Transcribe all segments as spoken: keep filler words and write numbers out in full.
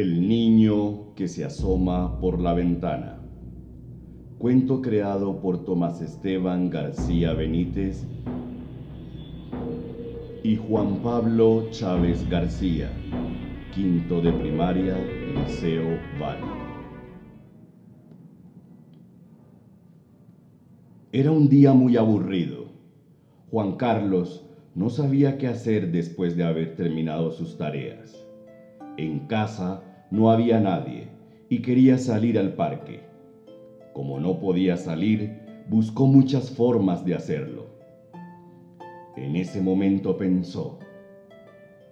El niño que se asoma por la ventana. Cuento creado por Tomás Esteban García Benítez y Juan Pablo Chávez García, quinto de primaria, Liceo Valle. Era un día muy aburrido. Juan Carlos no sabía qué hacer después de haber terminado sus tareas. En casa no había nadie y quería salir al parque. Como no podía salir, buscó muchas formas de hacerlo. En ese momento pensó,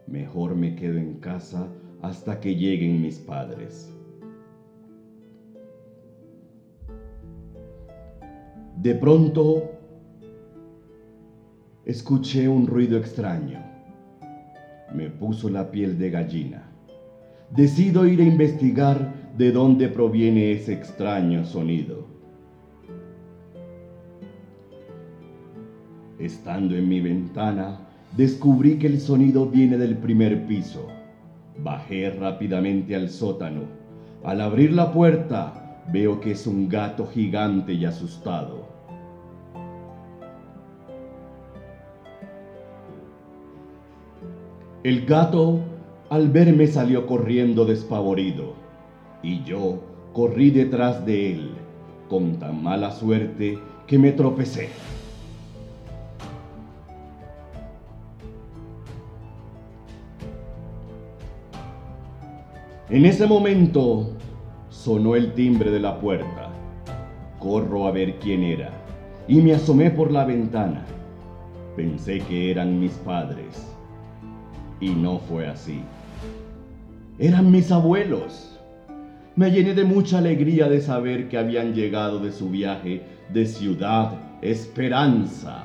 mejor me quedo en casa hasta que lleguen mis padres. De pronto, escuché un ruido extraño. Me puso la piel de gallina. Decido ir a investigar de dónde proviene ese extraño sonido. Estando en mi ventana, descubrí que el sonido viene del primer piso. Bajé rápidamente al sótano. Al abrir la puerta, veo que es un gato gigante y asustado. El gato, al verme, salió corriendo despavorido, y yo corrí detrás de él, con tan mala suerte que me tropecé. En ese momento sonó el timbre de la puerta. Corro a ver quién era y me asomé por la ventana. Pensé que eran mis padres y no fue así. Eran mis abuelos. Me llené de mucha alegría de saber que habían llegado de su viaje de Ciudad Esperanza.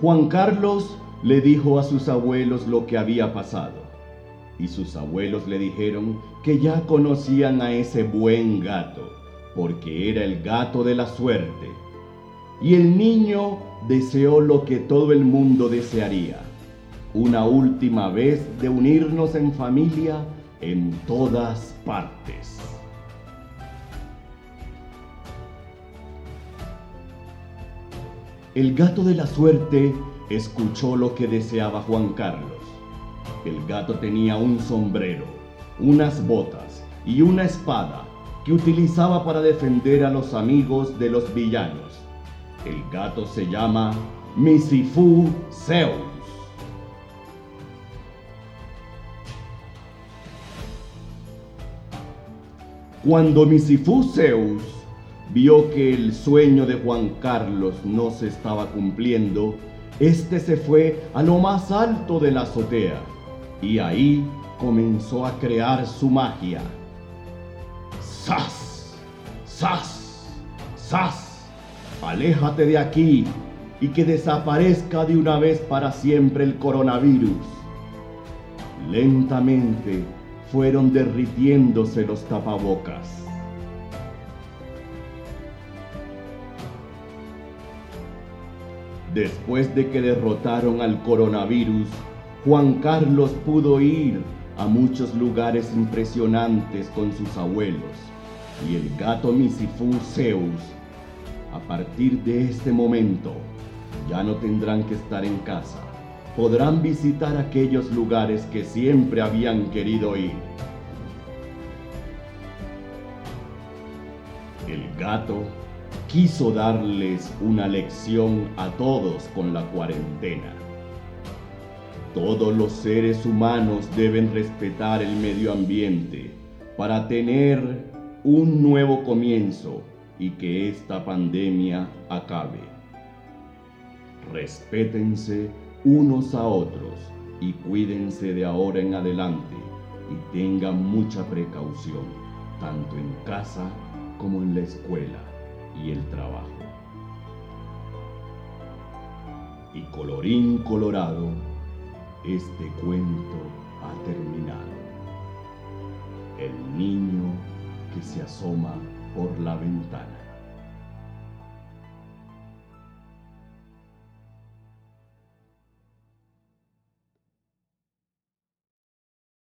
Juan Carlos le dijo a sus abuelos lo que había pasado, y sus abuelos le dijeron que ya conocían a ese buen gato, porque era el gato de la suerte. Y el niño deseó lo que todo el mundo desearía, una última vez de unirnos en familia en todas partes. El gato de la suerte escuchó lo que deseaba Juan Carlos. El gato tenía un sombrero, unas botas y una espada que utilizaba para defender a los amigos de los villanos. El gato se llama Misifú Zeus. Cuando Misifú Zeus vio que el sueño de Juan Carlos no se estaba cumpliendo, este se fue a lo más alto de la azotea y ahí comenzó a crear su magia. ¡Zas! ¡Zas! ¡Zas! ¡Aléjate de aquí y que desaparezca de una vez para siempre el coronavirus! Lentamente fueron derritiéndose los tapabocas. Después de que derrotaron al coronavirus, Juan Carlos pudo ir a muchos lugares impresionantes con sus abuelos, y el gato Misifú Zeus. A partir de este momento, ya no tendrán que estar en casa. Podrán visitar aquellos lugares que siempre habían querido ir. El gato quiso darles una lección a todos con la cuarentena. Todos los seres humanos deben respetar el medio ambiente para tener un nuevo comienzo y que esta pandemia acabe. Respétense unos a otros y cuídense de ahora en adelante y tengan mucha precaución, tanto en casa como en la escuela y el trabajo. Y colorín colorado, este cuento ha terminado. El niño que se asoma por la ventana.